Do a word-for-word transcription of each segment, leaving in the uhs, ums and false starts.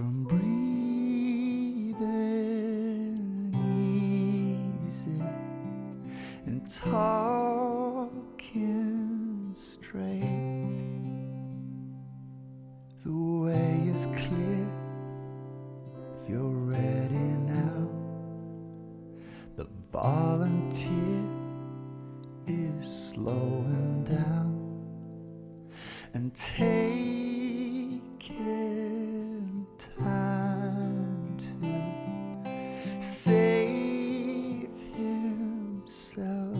from breathing easy and talking straight. The way is clear if you're ready now. The volunteer is slowing down and taking time to save himself.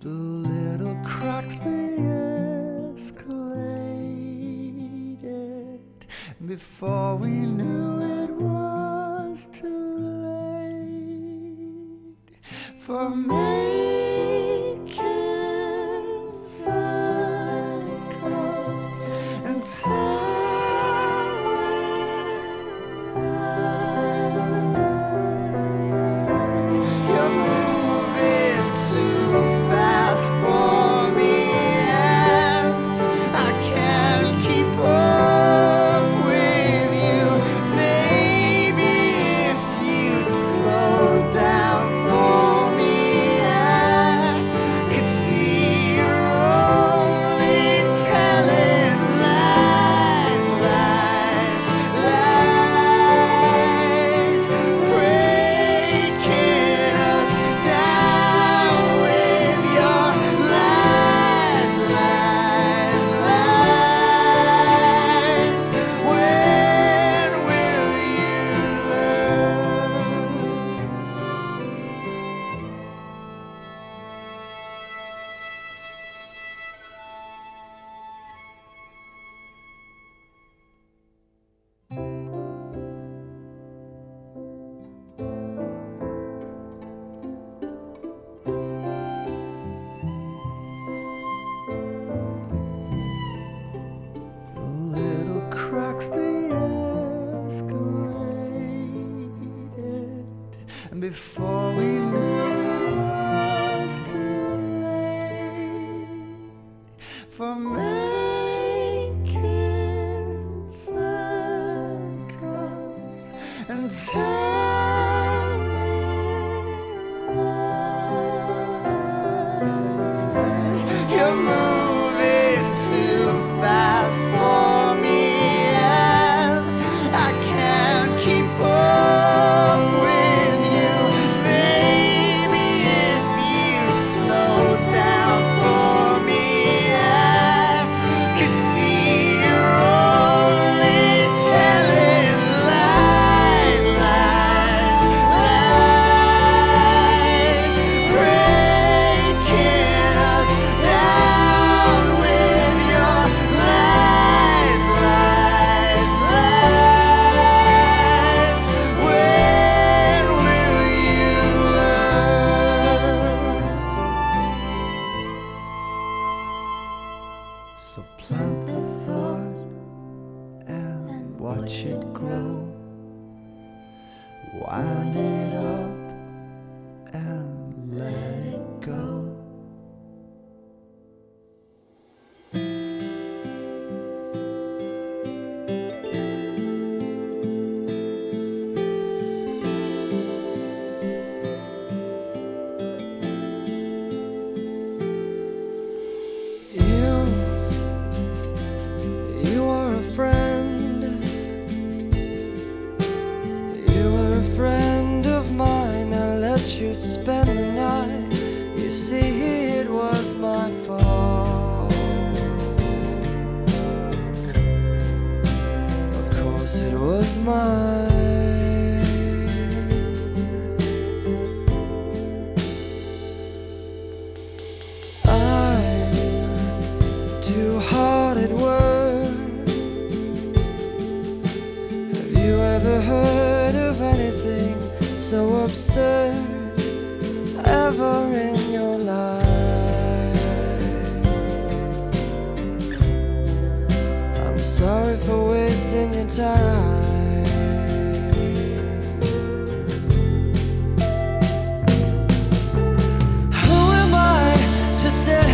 The little cracks they escalated before we knew it was too late for making cycles and time.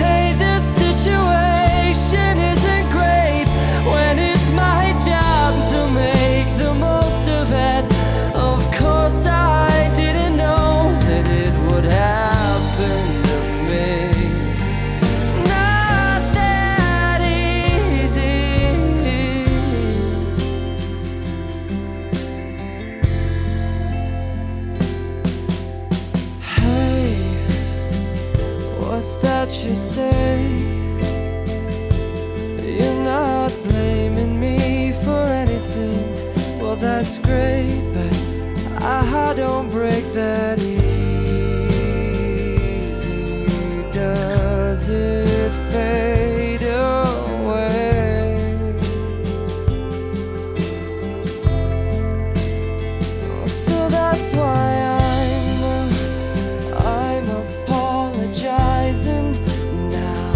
Hey, this situation isn't great when it's my don't break that easy, does it fade away? So that's why I'm, I'm apologizing now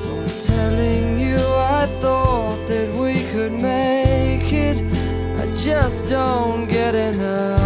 for telling you I thought that we could make it. I just don't get enough.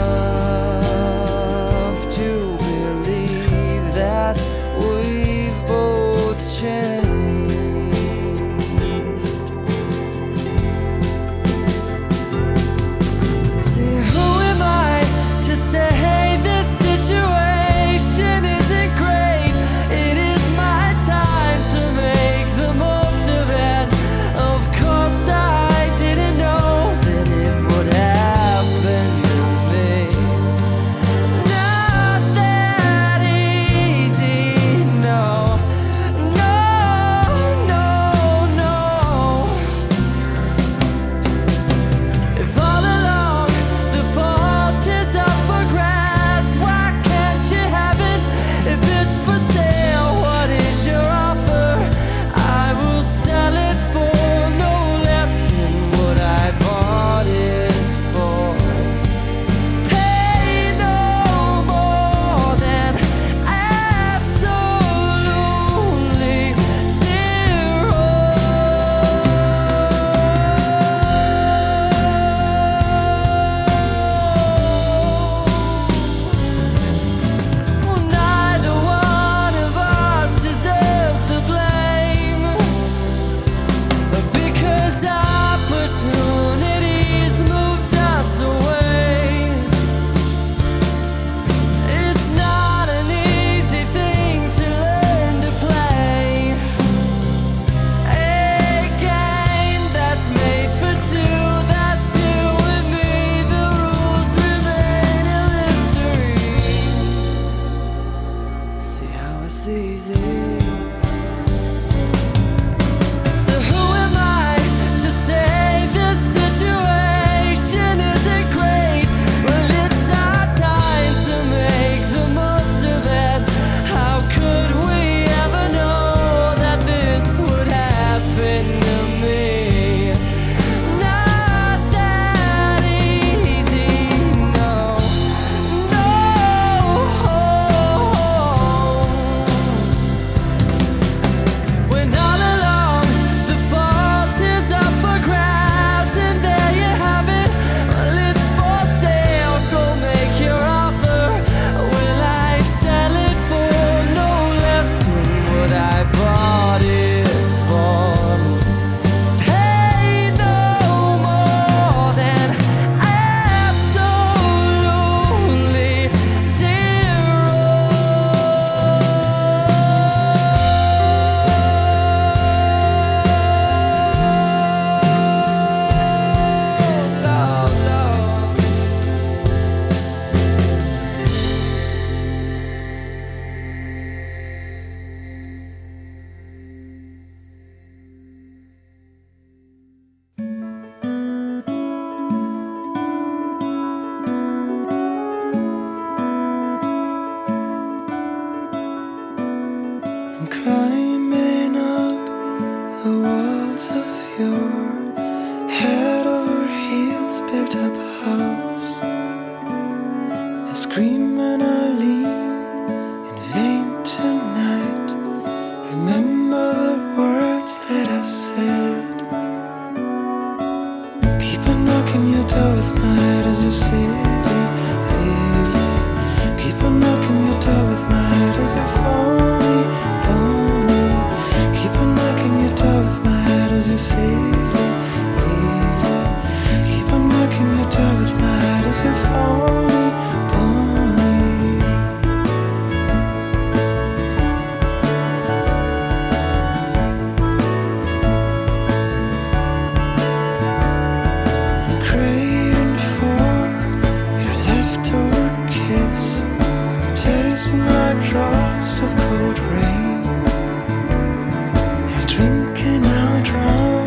Drinking, I'll drown.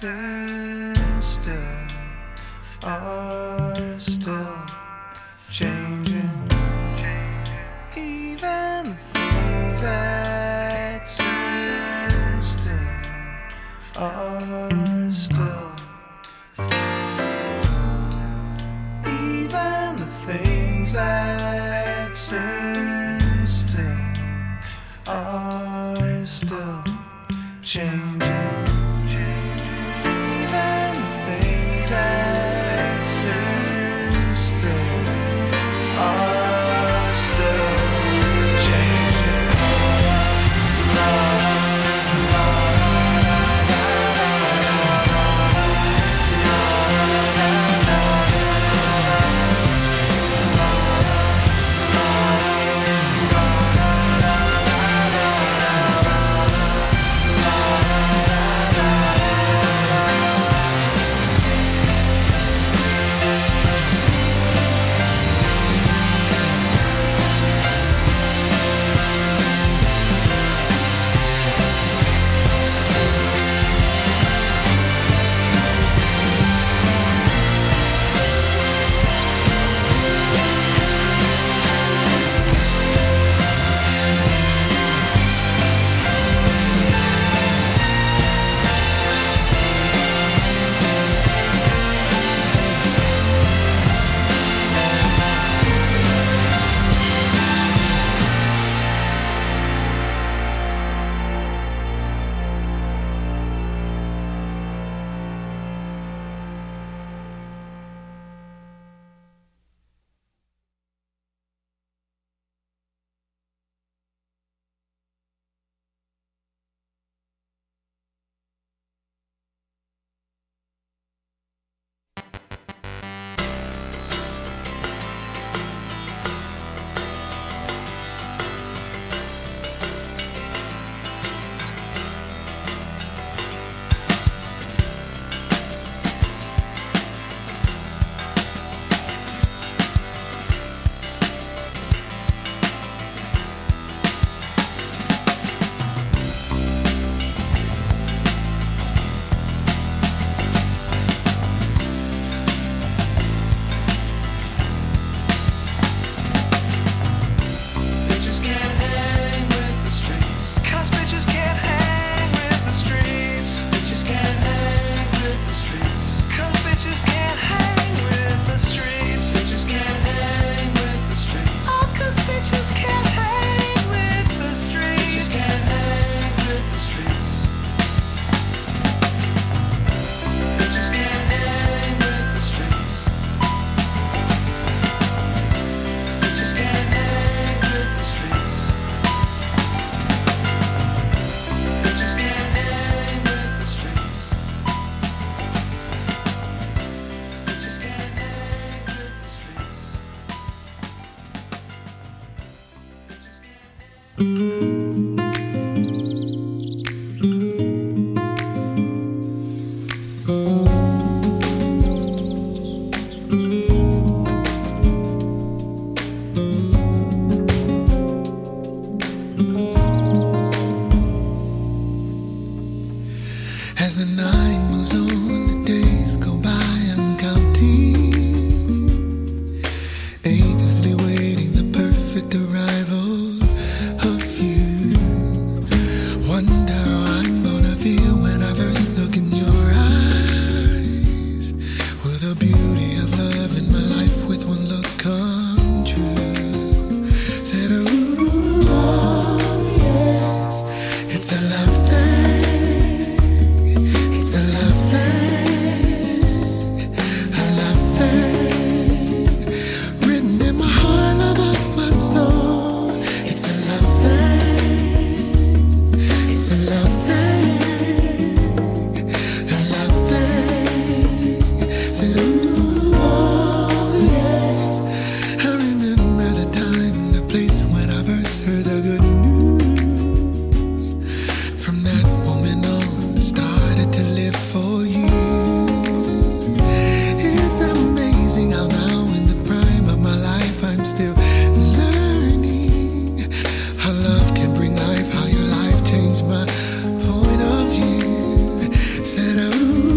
places still are still changing. Even the things that seem still are still. Even the things that seem still are still changing. Said, ooh.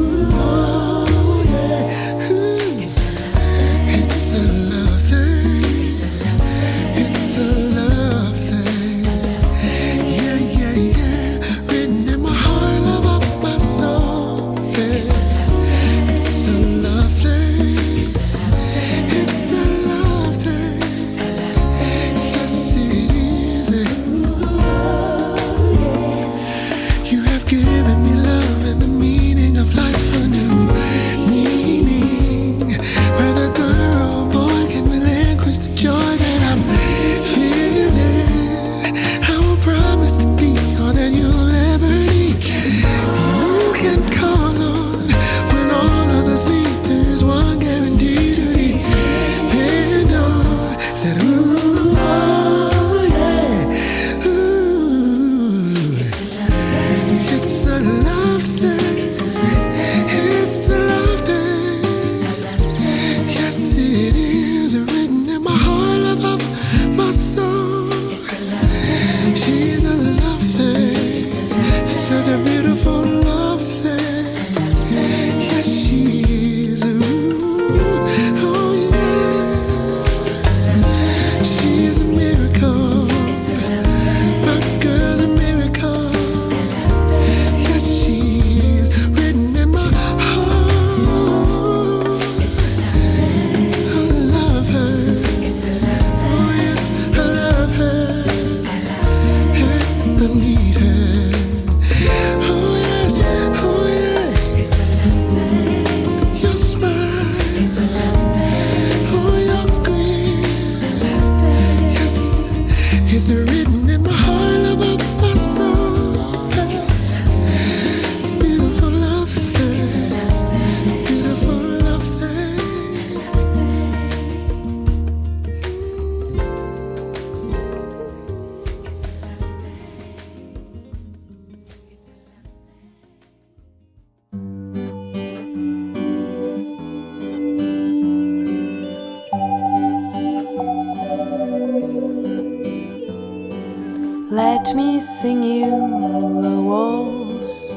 Let me sing you a waltz.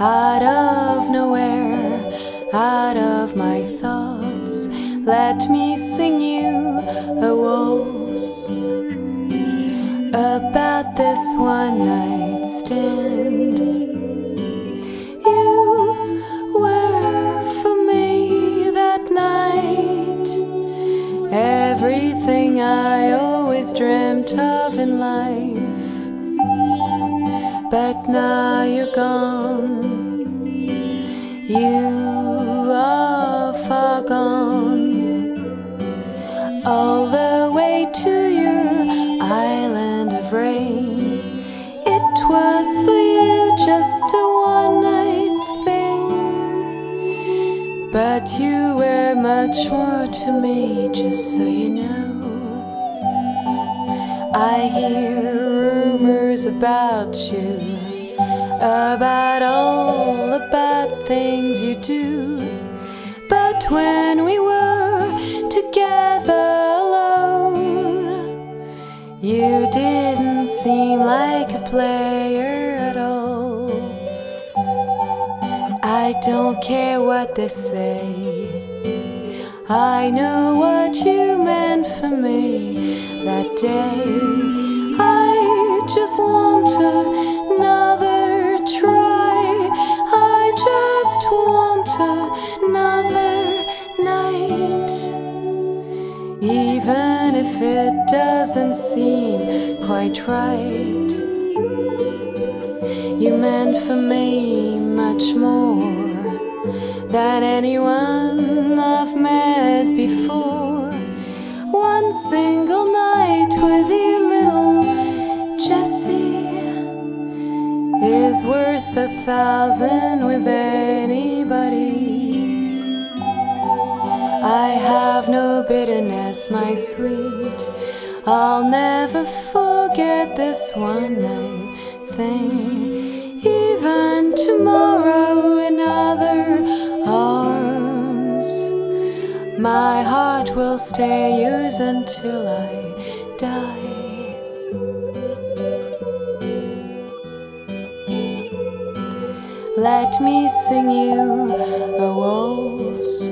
Out of nowhere, out of my thoughts, let me sing you a waltz about this one night stand. You were for me that night, everything I always dreamt of in life, but now you're gone, you are far gone, all the way to your island of rain. It was for you just a one night thing, but you were much more to me, just so you know. I hear rumors about you, about all the bad things you do. But when we were together alone, you didn't seem like a player at all. I don't care what they say, I know what you meant for me. That day I just want another try, I just want another night, even if it doesn't seem quite right. You meant for me much more than anyone I've met before. One single night with you, little Jessie, is worth a thousand with anybody. I have no bitterness, my sweet, I'll never forget this one night thing. Even tomorrow in other arms, my heart will stay yours until I die. Let me sing you a waltz,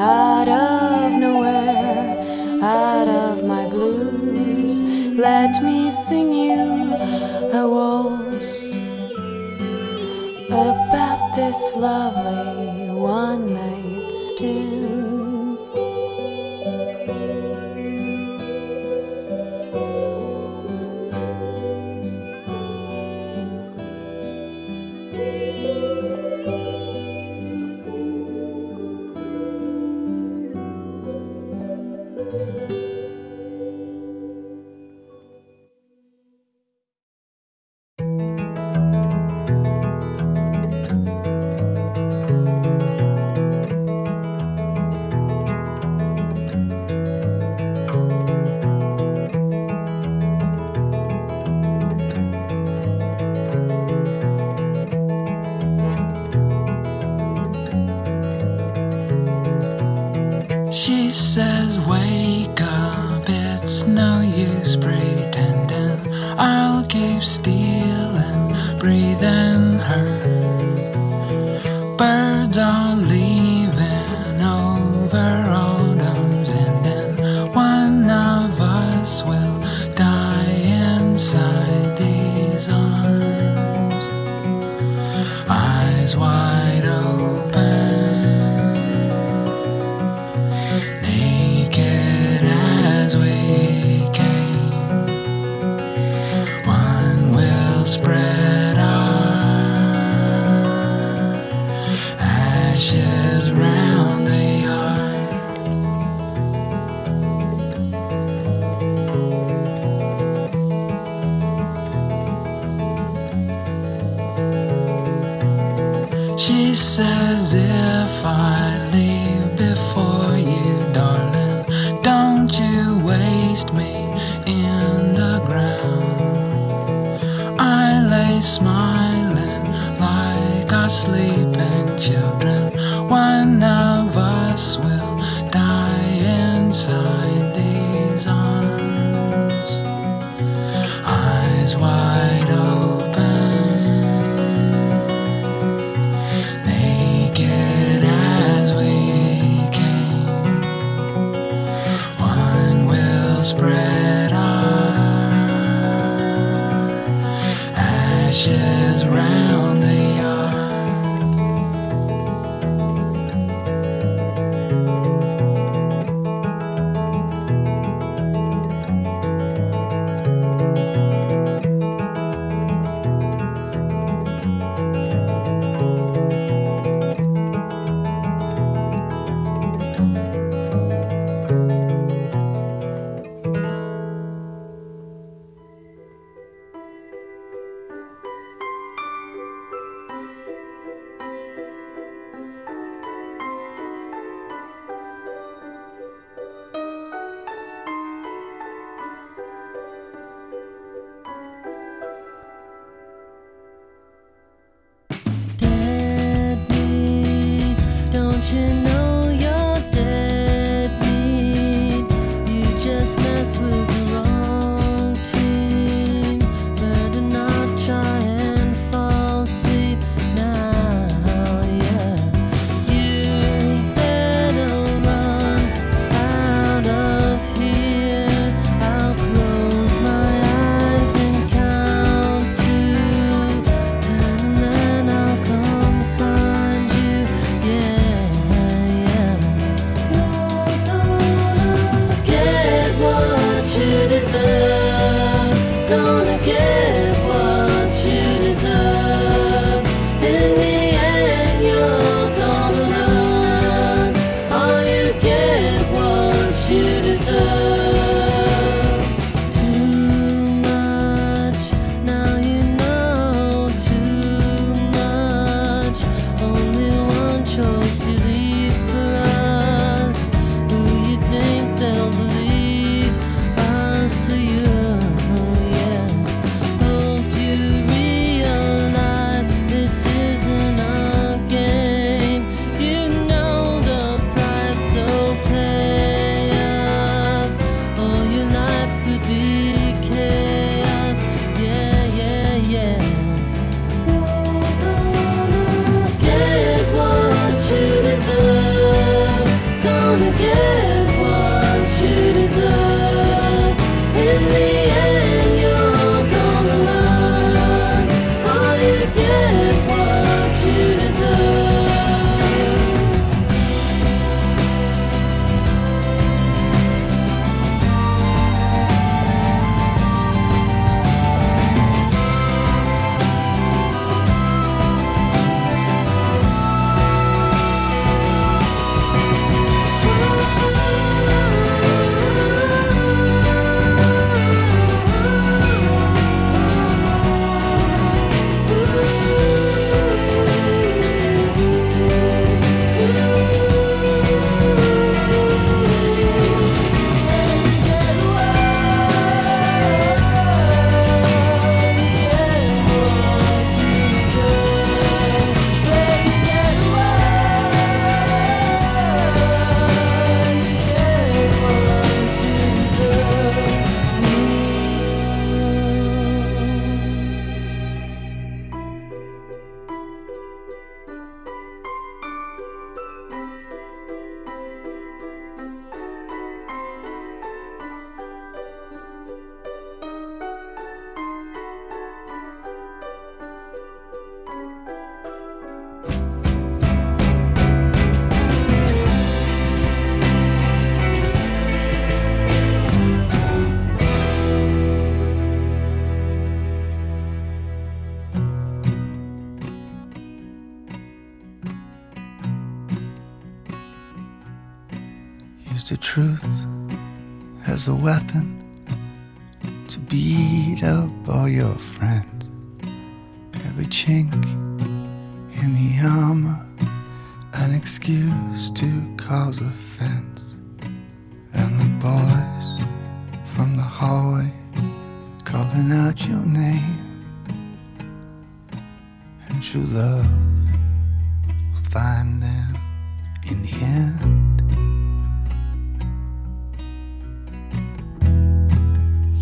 out of nowhere, out of my blues. Let me sing you a waltz about this lovely one night stand. She says, wake up, it's no use pretending, I'll keep stealing, breathing her. Birds are leaving over autumn's ending, one of us will die inside these arms. Eyes wide open, spread our ashes round the yard. She says, if I leave before you, darling, don't you waste me in the ground. Smiling like our sleeping children, one of us will die inside these arms. used the truth as a weapon to beat up all your friends. Every chink in the armor, an excuse to cause offense. And the boys from the hallway calling out your name. And true love will find them in the end.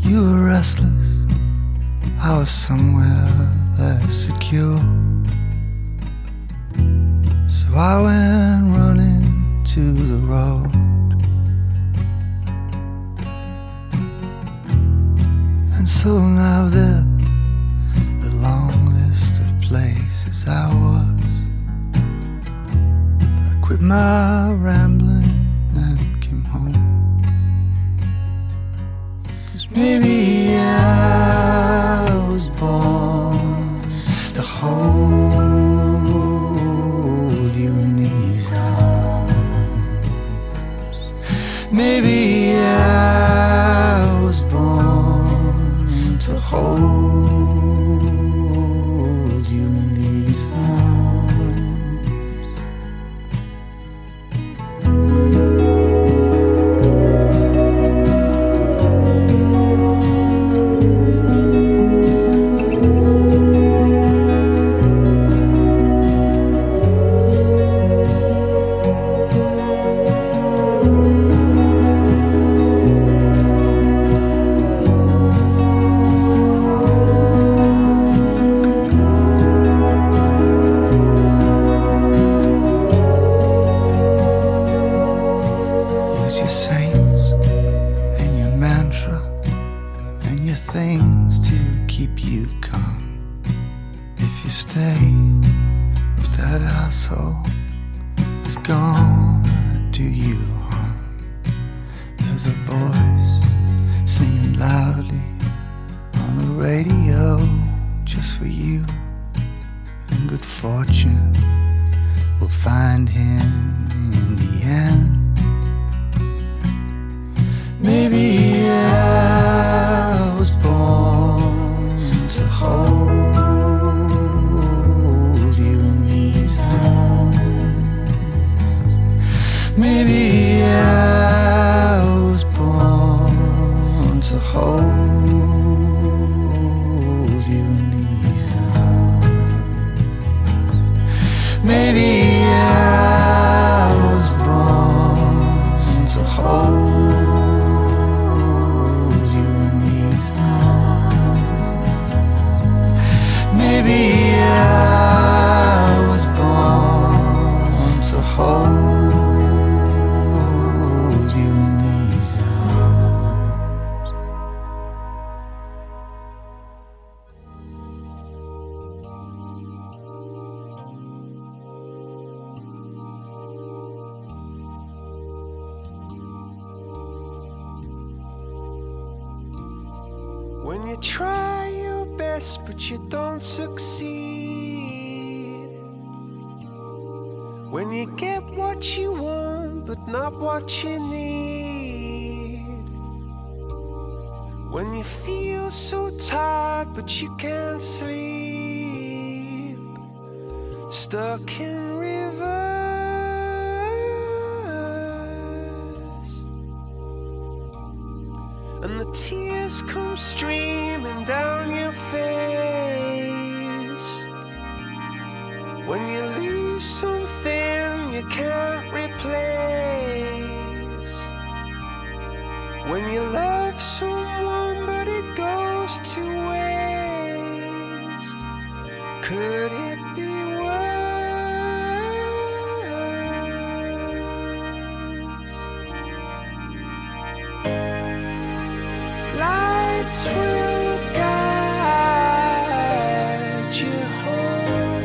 You were restless, I was somewhere less secure. So I went running to the road. And so now there's the long list of places I was. I quit my rambling and came home. Maybe I was born to hold you in these arms. Maybe I was born to hold you in these arms. When you try your best but you don't succeed, when you get what you want but not what you need, when you feel so tired but you can't sleep, stuck in reverse, and the tears come streaming down your face. When you lose something you can't replace, when you love someone but it goes to waste, could it be will guide you home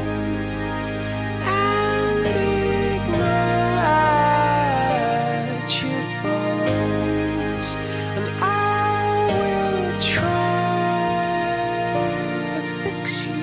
and ignite your bones, and I will try to fix you.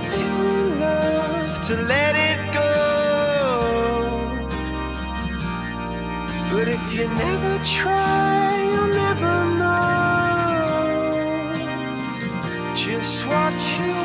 it's your love to let it go. But if you never try, you'll never know just what you